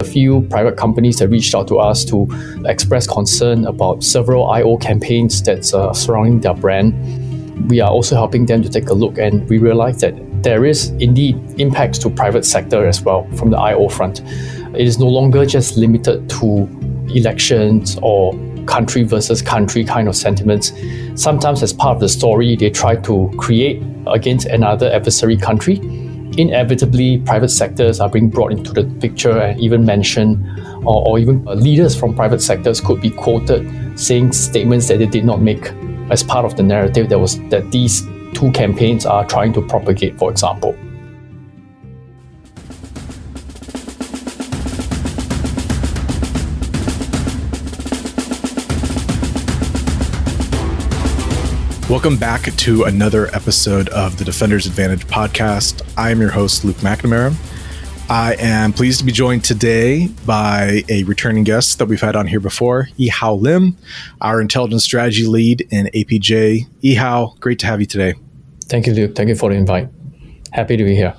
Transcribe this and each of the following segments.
A few private companies have reached out to us to express concern about several IO campaigns that's surrounding their brand. We are also helping them to take a look, and we realize that there is indeed impacts to private sector as well from the IO front. It is no longer just limited to elections or country versus country kind of sentiments. Sometimes as part of the story, they try to create against another adversary country. Inevitably, private sectors are being brought into the picture and even mentioned, or even leaders from private sectors could be quoted saying statements that they did not make as part of the narrative that these two campaigns are trying to propagate, for example. Welcome back to another episode of the Defenders Advantage podcast. I am your host, Luke McNamara. I am pleased to be joined today by a returning guest that we've had on here before, Yi Hao Lim, our intelligence strategy lead in APJ. Yi Hao, great to have you today. Thank you, Luke. Thank you for the invite. Happy to be here.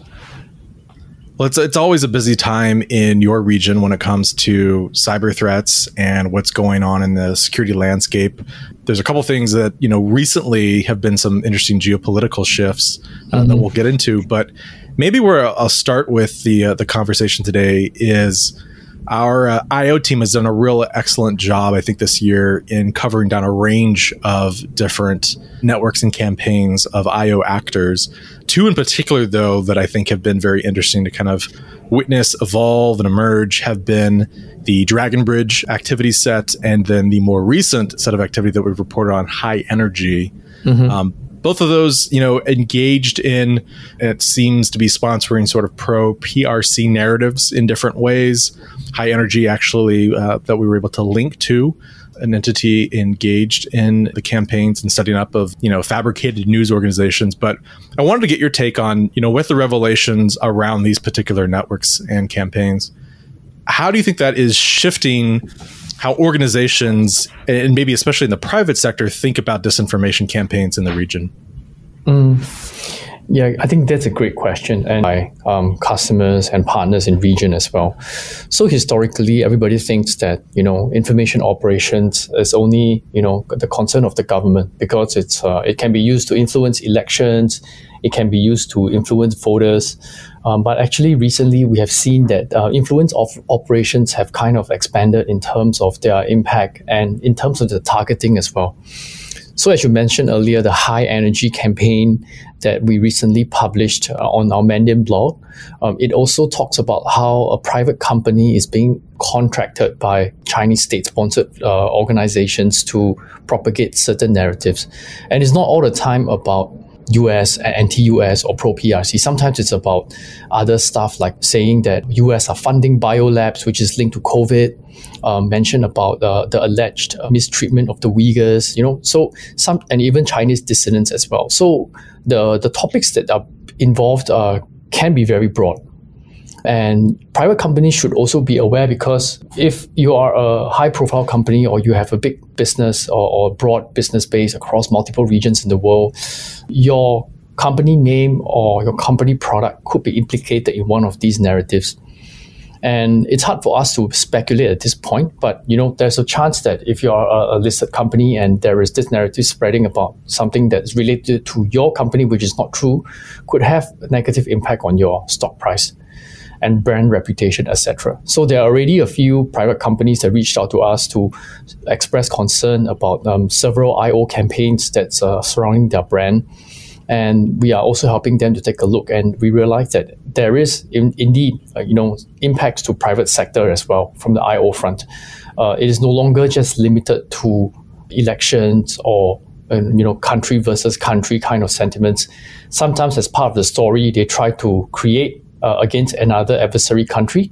Well, it's always a busy time in your region when it comes to cyber threats and what's going on in the security landscape. There's a couple things that, you know, recently have been some interesting geopolitical shifts that we'll get into. But maybe where I'll start with the conversation today is our IO team has done a real excellent job, I think, this year in covering down a range of different networks and campaigns of IO actors. Two in particular, though, that I think have been very interesting to kind of witness evolve and emerge have been the Dragon Bridge activity set and then the more recent set of activity that we've reported on, High Energy. Both of those, you know, engaged in, it seems to be sponsoring sort of pro-PRC narratives in different ways. High Energy, actually, that we were able to link to an entity engaged in the campaigns and setting up of, you know, fabricated news organizations. But I wanted to get your take on, you know, with the revelations around these particular networks and campaigns, how do you think that is shifting how organizations, and maybe especially in the private sector, think about disinformation campaigns in the region? Yeah, I think that's a great question, and by customers and partners in region as well. So historically, everybody thinks that, you know, information operations is only, you know, the concern of the government because it's it can be used to influence elections, it can be used to influence voters. But actually, recently, we have seen that influence of operations have kind of expanded in terms of their impact and in terms of the targeting as well. So as you mentioned earlier, the High Energy campaign that we recently published on our Mandiant blog, it also talks about how a private company is being contracted by Chinese state-sponsored organizations to propagate certain narratives. And it's not all the time about US, anti-US or pro-PRC. Sometimes it's about other stuff like saying that US are funding biolabs, which is linked to COVID, mention about the alleged mistreatment of the Uyghurs, you know, so some, and even Chinese dissidents as well. So the topics that are involved can be very broad. And private companies should also be aware, because if you are a high-profile company or you have a big business or broad business base across multiple regions in the world, your company name or your company product could be implicated in one of these narratives. And it's hard for us to speculate at this point, but you know, there's a chance that if you're a listed company and there is this narrative spreading about something that's related to your company, which is not true, could have a negative impact on your stock price and brand reputation, etc. So there are already a few private companies that reached out to us to express concern about several IO campaigns that's surrounding their brand. And we are also helping them to take a look, and we realize that there is indeed, you know, impacts to private sector as well from the IO front. It is no longer just limited to elections or you know, country versus country kind of sentiments. Sometimes as part of the story, they try to create against another adversary country.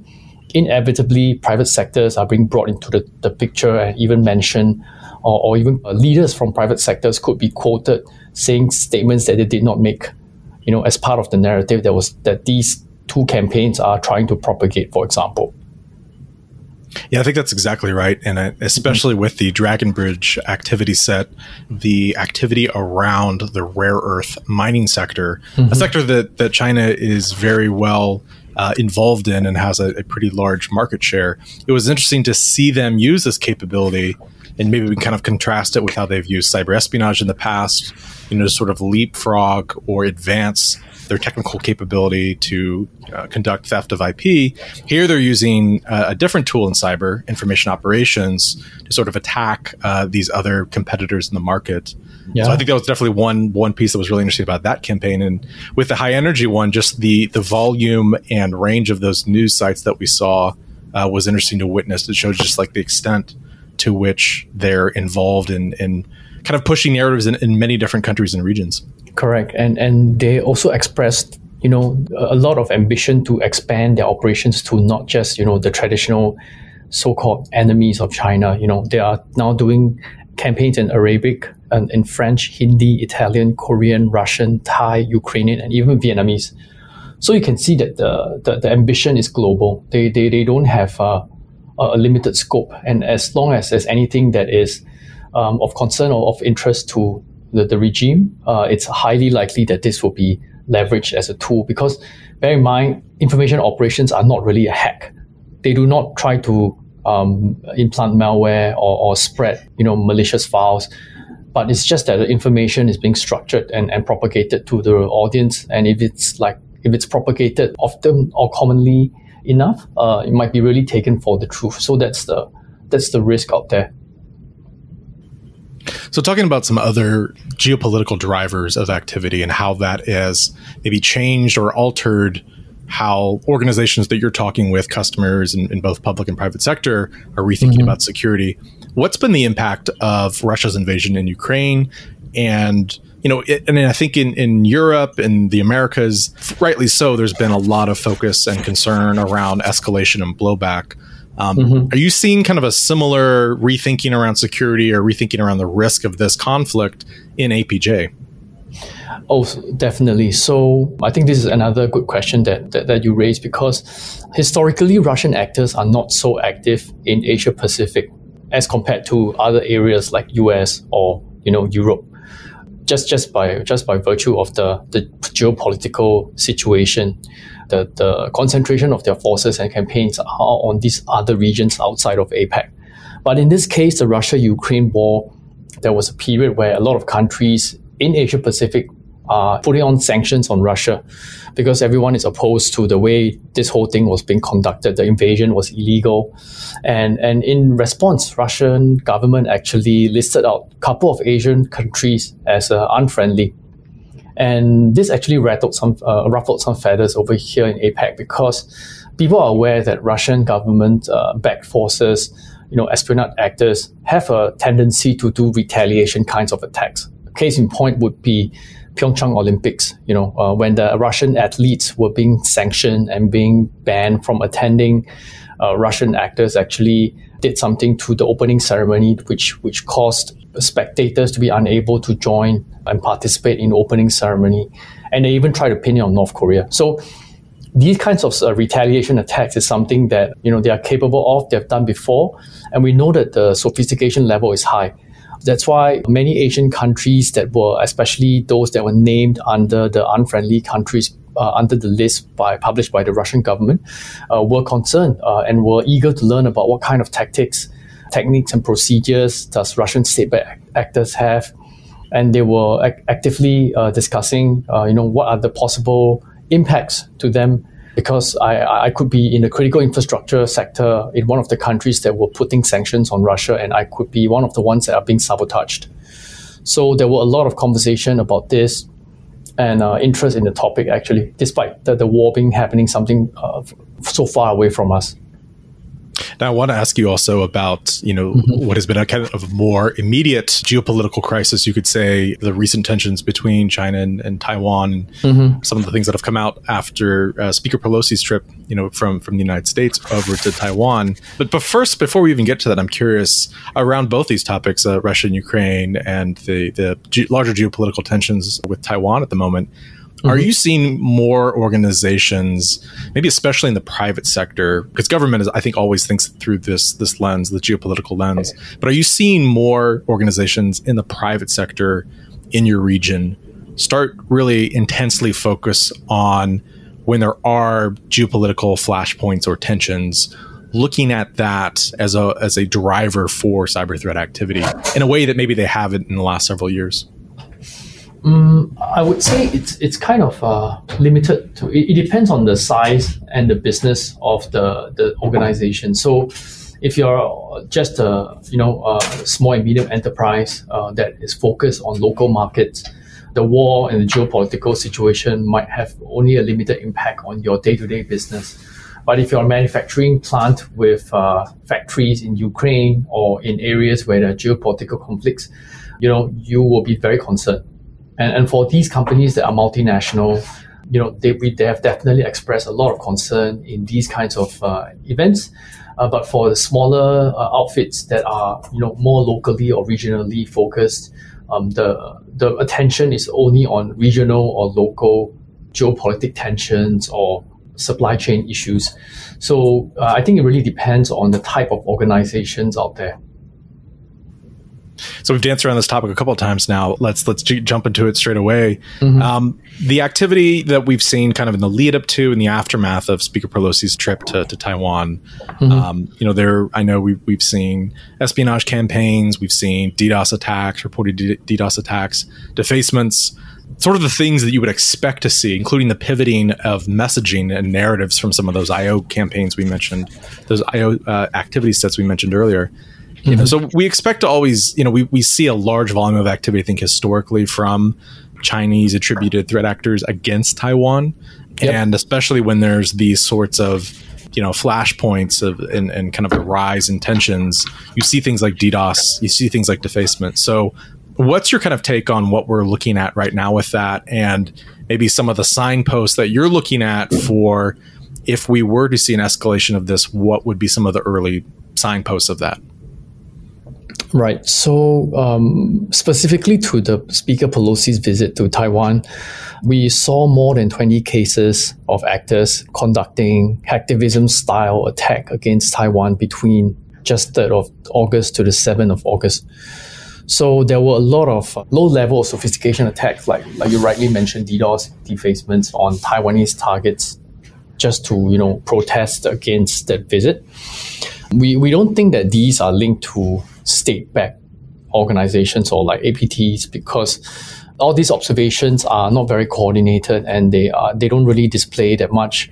Inevitably, private sectors are being brought into the picture and even mentioned, or even leaders from private sectors could be quoted saying statements that they did not make, you know, as part of the narrative that these two campaigns are trying to propagate, for example. Yeah, I think that's exactly right. And especially with the Dragon Bridge activity set, the activity around the rare earth mining sector, a sector that China is very well involved in and has a pretty large market share. It was interesting to see them use this capability, and maybe we can kind of contrast it with how they've used cyber espionage in the past, you know, to sort of leapfrog or advance their technical capability to conduct theft of IP. Here they're using a different tool in cyber, information operations, to sort of attack these other competitors in the market. Yeah. So I think that was definitely one piece that was really interesting about that campaign. And with the high energy one, just the volume and range of those news sites that we saw was interesting to witness. It shows just like the extent to which they're involved in kind of pushing narratives in many different countries and regions. Correct. And they also expressed, you know, a lot of ambition to expand their operations to not just, you know, the traditional so-called enemies of China. You know, they are now doing campaigns in Arabic and in French, Hindi, Italian, Korean, Russian, Thai, Ukrainian, and even Vietnamese. So you can see that the ambition is global. They don't have a limited scope. And as long as there's anything that is of concern or of interest to the regime, it's highly likely that this will be leveraged as a tool. Because bear in mind, information operations are not really a hack. They do not try to implant malware or spread, you know, malicious files. But it's just that the information is being structured and propagated to the audience. And if it's propagated often or commonly enough, it might be really taken for the truth. So that's the risk out there. So talking about some other geopolitical drivers of activity and how that has maybe changed or altered how organizations that you're talking with, customers in both public and private sector, are rethinking about security. What's been the impact of Russia's invasion in Ukraine? And, you know, I think in Europe and the Americas, rightly so, there's been a lot of focus and concern around escalation and blowback. Are you seeing kind of a similar rethinking around security or rethinking around the risk of this conflict in APJ? Oh, definitely. So I think this is another good question that you raised, because historically, Russian actors are not so active in Asia Pacific as compared to other areas like US or, you know, Europe. Just by virtue of the geopolitical situation, the concentration of their forces and campaigns are on these other regions outside of APEC. But in this case, the Russia-Ukraine war, there was a period where a lot of countries in Asia-Pacific are putting on sanctions on Russia because everyone is opposed to the way this whole thing was being conducted. The invasion was illegal. And in response, Russian government actually listed out a couple of Asian countries as unfriendly. And this actually ruffled some feathers over here in APEC, because people are aware that Russian government-backed forces, you know, espionage actors, have a tendency to do retaliation kinds of attacks. Case in point would be PyeongChang Olympics, you know, when the Russian athletes were being sanctioned and being banned from attending, Russian actors actually did something to the opening ceremony, which caused spectators to be unable to join and participate in the opening ceremony. And they even tried to pin it on North Korea. So these kinds of retaliation attacks is something that, you know, they are capable of, they've done before. And we know that the sophistication level is high. That's why many Asian countries that were, especially those that were named under the unfriendly countries under the list published by the Russian government, were concerned and were eager to learn about what kind of techniques and procedures does Russian state-backed actors have. And they were actively discussing, you know, what are the possible impacts to them, because I could be in the critical infrastructure sector in one of the countries that were putting sanctions on Russia, and I could be one of the ones that are being sabotaged. So there were a lot of conversation about this and interest in the topic, actually, despite the war being happening something so far away from us. Now, I want to ask you also about, you know, what has been a kind of more immediate geopolitical crisis, you could say, the recent tensions between China and Taiwan, some of the things that have come out after Speaker Pelosi's trip, you know, from the United States over to Taiwan. But first, before we even get to that, I'm curious around both these topics, Russia and Ukraine and the larger geopolitical tensions with Taiwan at the moment. Are you seeing more organizations, maybe especially in the private sector, because government is, I think, always thinks through this lens, the geopolitical lens, but are you seeing more organizations in the private sector in your region start really intensely focus on when there are geopolitical flashpoints or tensions, looking at that as a driver for cyber threat activity in a way that maybe they haven't in the last several years? I would say it's kind of limited to. It depends on the size and the business of the organization. So, if you're just a small and medium enterprise that is focused on local markets, the war and the geopolitical situation might have only a limited impact on your day-to-day business. But if you're a manufacturing plant with factories in Ukraine or in areas where there are geopolitical conflicts, you will be very concerned. And for these companies that are multinational, they have definitely expressed a lot of concern in these kinds of events. But for the smaller outfits that are more locally or regionally focused, the attention is only on regional or local geopolitical tensions or supply chain issues. So I think it really depends on the type of organizations out there. So we've danced around this topic a couple of times now. Let's jump into it straight away. Mm-hmm. The activity that we've seen kind of in the lead up to and the aftermath of Speaker Pelosi's trip to Taiwan, mm-hmm. I know we've seen espionage campaigns, we've seen DDoS attacks, reported DDoS attacks, defacements, sort of the things that you would expect to see, including the pivoting of messaging and narratives from some of those IO campaigns we mentioned, those IO activity sets we mentioned earlier. You know, so we expect to always, we see a large volume of activity, I think, historically from Chinese attributed threat actors against Taiwan. Yep. And especially when there's these sorts of, flashpoints of and kind of a rise in tensions, you see things like DDoS, you see things like defacement. So what's your kind of take on what we're looking at right now with that, and maybe some of the signposts that you're looking at for if we were to see an escalation of this, what would be some of the early signposts of that? Right. So specifically to the Speaker Pelosi's visit to Taiwan, we saw more than 20 cases of actors conducting hacktivism-style attack against Taiwan between just 3rd of August to the 7th of August. So there were a lot of low-level sophistication attacks, like you rightly mentioned, DDoS, defacements on Taiwanese targets just to, protest against that visit. We don't think that these are linked to state-backed organizations or like APTs, because all these observations are not very coordinated and they don't really display that much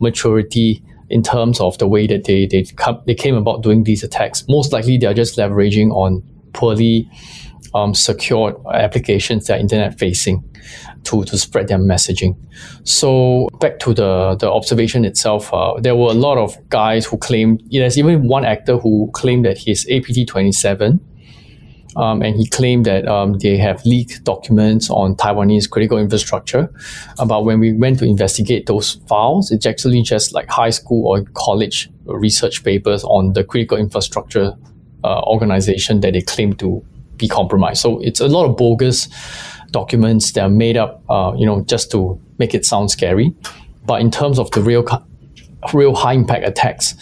maturity in terms of the way that they came about doing these attacks. Most likely, they are just leveraging on poorly secured applications that are internet-facing to spread their messaging. So back to the observation itself, there were a lot of guys who claimed, there's even one actor who claimed that he's APT-27, and he claimed that they have leaked documents on Taiwanese critical infrastructure. But when we went to investigate those files, it's actually just like high school or college research papers on the critical infrastructure organization that they claim to be compromised. So it's a lot of bogus documents that are made up, just to make it sound scary. But in terms of the real high impact attacks,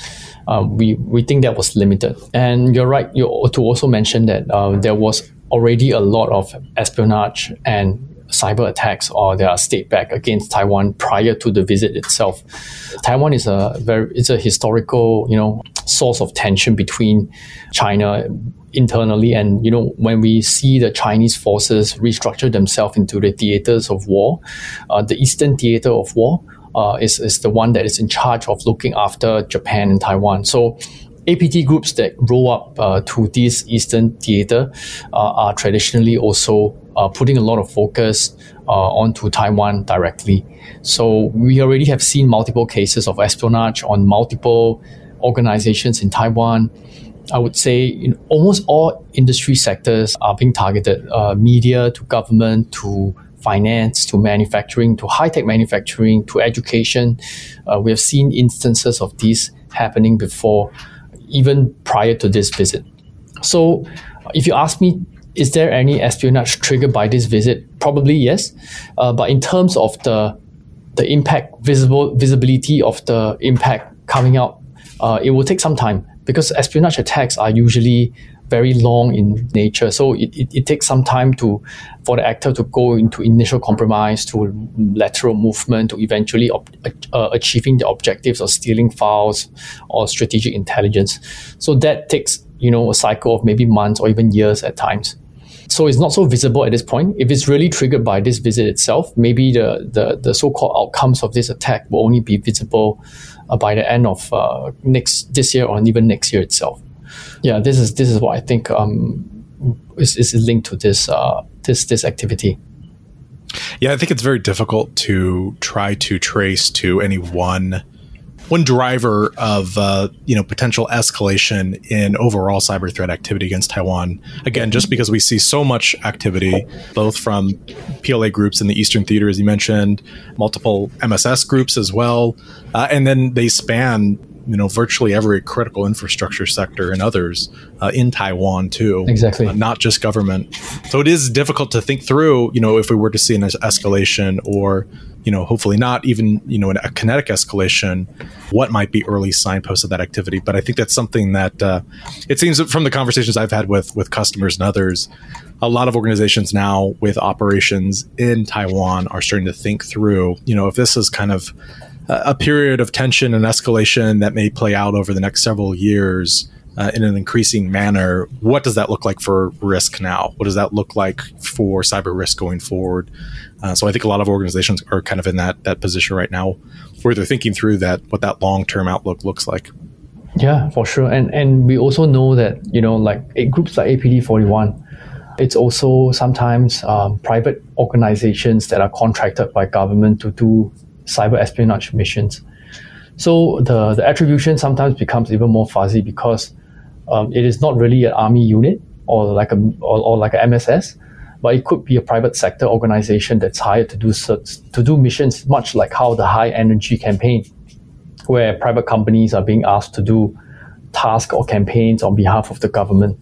we think that was limited. And you're right to also mention that there was already a lot of espionage and cyber attacks, or there are state-backed against Taiwan prior to the visit itself. Taiwan is a historical, source of tension between China internally, and when we see the Chinese forces restructure themselves into the theaters of war, the Eastern Theater of War is the one that is in charge of looking after Japan and Taiwan. So, APT groups that roll up to this Eastern Theater are traditionally also putting a lot of focus onto Taiwan directly. So, we already have seen multiple cases of espionage on multiple organizations in Taiwan. I would say in almost all industry sectors are being targeted, media to government to finance to manufacturing to high-tech manufacturing to education. We have seen instances of these happening before, even prior to this visit. So if you ask me, is there any espionage triggered by this visit? Probably yes. But in terms of the impact, visibility of the impact coming out, it will take some time. Because espionage attacks are usually very long in nature. So it takes some time for the actor to go into initial compromise, to lateral movement, to eventually achieving the objectives or stealing files or strategic intelligence. So that takes, a cycle of maybe months or even years at times. So it's not so visible at this point. If it's really triggered by this visit itself, maybe the so-called outcomes of this attack will only be visible by the end of this year or even next year itself. Yeah, this is what I think is linked to this activity. Yeah, I think it's very difficult to try to trace to any one driver of potential escalation in overall cyber threat activity against Taiwan. Again, just because we see so much activity, both from PLA groups in the Eastern Theater, as you mentioned, multiple MSS groups as well, and then they span virtually every critical infrastructure sector and others in Taiwan too. Exactly. Not just government. So it is difficult to think through, if we were to see an escalation or, hopefully not even, a kinetic escalation, what might be early signposts of that activity. But I think that's something that it seems that from the conversations I've had with customers and others, a lot of organizations now with operations in Taiwan are starting to think through, if this is kind of a period of tension and escalation that may play out over the next several years in an increasing manner, what does that look like for risk now? What does that look like for cyber risk going forward? So I think a lot of organizations are kind of in that position right now where they're thinking through what that long-term outlook looks like. Yeah, for sure. And we also know that, groups like APT41, it's also sometimes private organizations that are contracted by government to do cyber espionage missions. So the attribution sometimes becomes even more fuzzy because it is not really an army unit or like a MSS, but it could be a private sector organization that's hired to do missions, much like how the High Energy campaign, where private companies are being asked to do tasks or campaigns on behalf of the government.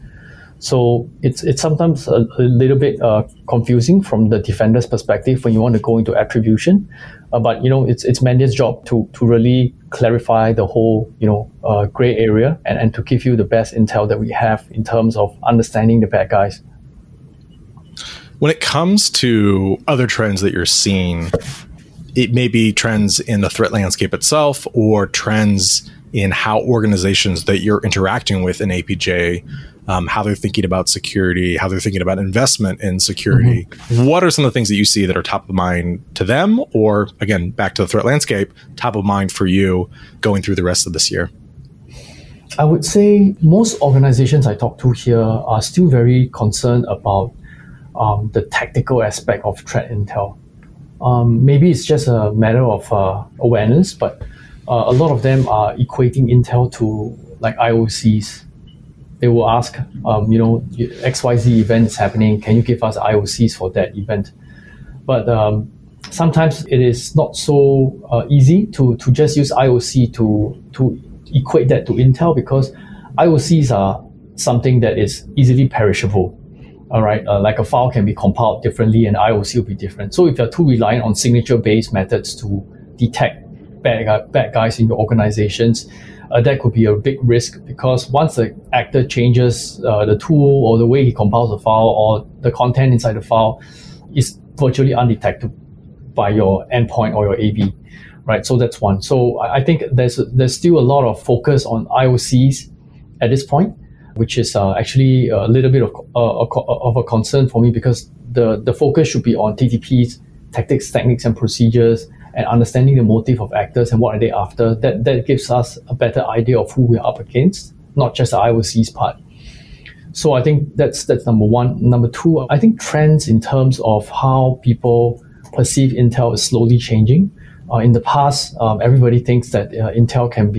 So it's sometimes a little bit confusing from the defender's perspective when you want to go into attribution, but it's Mandiant's job to really clarify the whole gray area and to give you the best intel that we have in terms of understanding the bad guys. When it comes to other trends that you're seeing, it may be trends in the threat landscape itself or trends in how organizations that you're interacting with in APJ. How they're thinking about security, how they're thinking about investment in security. Mm-hmm. What are some of the things that you see that are top of mind to them? Or again, back to the threat landscape, top of mind for you going through the rest of this year? I would say most organizations I talk to here are still very concerned about the tactical aspect of threat intel. Maybe it's just a matter of awareness, but a lot of them are equating intel to like IOCs. They will ask, XYZ event is happening. Can you give us IOCs for that event? But sometimes it is not so easy to just use IOC to equate that to intel, because IOCs are something that is easily perishable. All right, like a file can be compiled differently and IOC will be different. So if you're too reliant on signature-based methods to detect bad guys in your organizations, that could be a big risk, because once the actor changes the tool or the way he compiles the file or the content inside the file, is virtually undetected by your endpoint or your AV, right? So that's one. So I think there's still a lot of focus on IOCs at this point, which is actually a little bit of a concern for me, because the focus should be on TTPs, tactics, techniques, and procedures, and understanding the motive of actors and what are they after. That gives us a better idea of who we're up against, not just the IOC's part. So I think that's number one. Number two, I think trends in terms of how people perceive intel is slowly changing. In the past, everybody thinks that intel can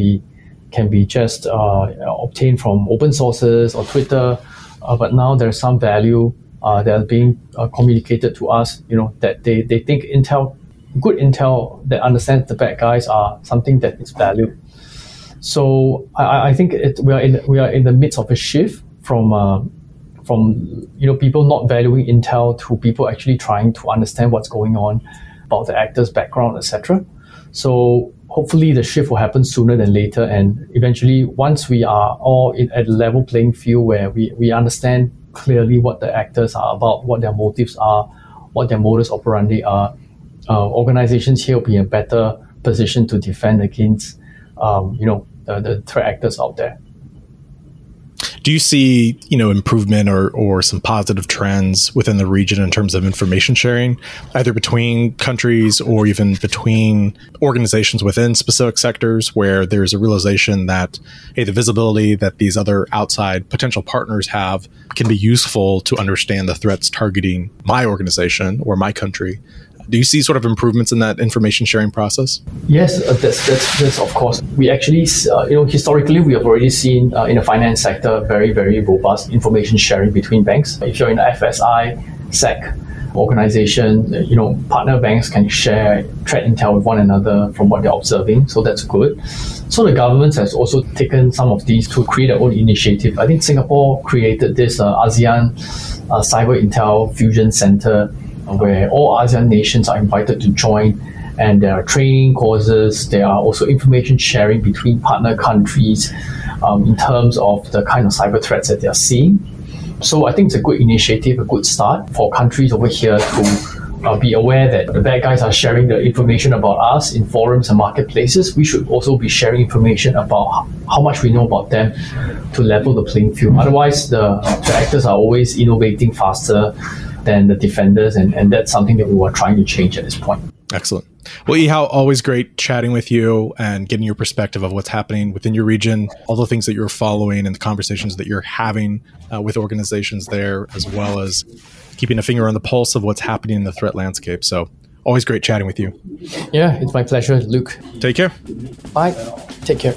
be just obtained from open sources or Twitter, but now there's some value that are being communicated to us, that they think intel, good intel that understands the bad guys, are something that is valued. So I think we are in the midst of a shift from people not valuing intel to people actually trying to understand what's going on about the actor's background, etc. So hopefully the shift will happen sooner than later. And eventually, once we are all at a level playing field where we understand clearly what the actors are about, what their motives are, what their modus operandi are, organizations here will be in a better position to defend against the threat actors out there. Do you see, improvement or some positive trends within the region in terms of information sharing, either between countries or even between organizations within specific sectors, where there's a realization that, hey, the visibility that these other outside potential partners have can be useful to understand the threats targeting my organization or my country? Do you see sort of improvements in that information sharing process? Yes, that's of course. We actually, historically, we have already seen in the finance sector very, very robust information sharing between banks. If you're in the FSI, SEC organization, partner banks can share threat intel with one another from what they're observing. So that's good. So the government has also taken some of these to create their own initiative. I think Singapore created this ASEAN Cyber Intel Fusion Center, where all ASEAN nations are invited to join, and there are training courses. There are also information sharing between partner countries in terms of the kind of cyber threats that they are seeing. So I think it's a good initiative, a good start for countries over here to be aware that the bad guys are sharing the information about us in forums and marketplaces. We should also be sharing information about how much we know about them to level the playing field. Otherwise, the actors are always innovating faster than the defenders, and that's something that we were trying to change at this point. Excellent. Well, Yi Hao, always great chatting with you and getting your perspective of what's happening within your region, all the things that you're following and the conversations that you're having with organizations there, as well as keeping a finger on the pulse of what's happening in the threat landscape. So always great chatting with you. Yeah, it's my pleasure, Luke. Take care. Bye. Take care.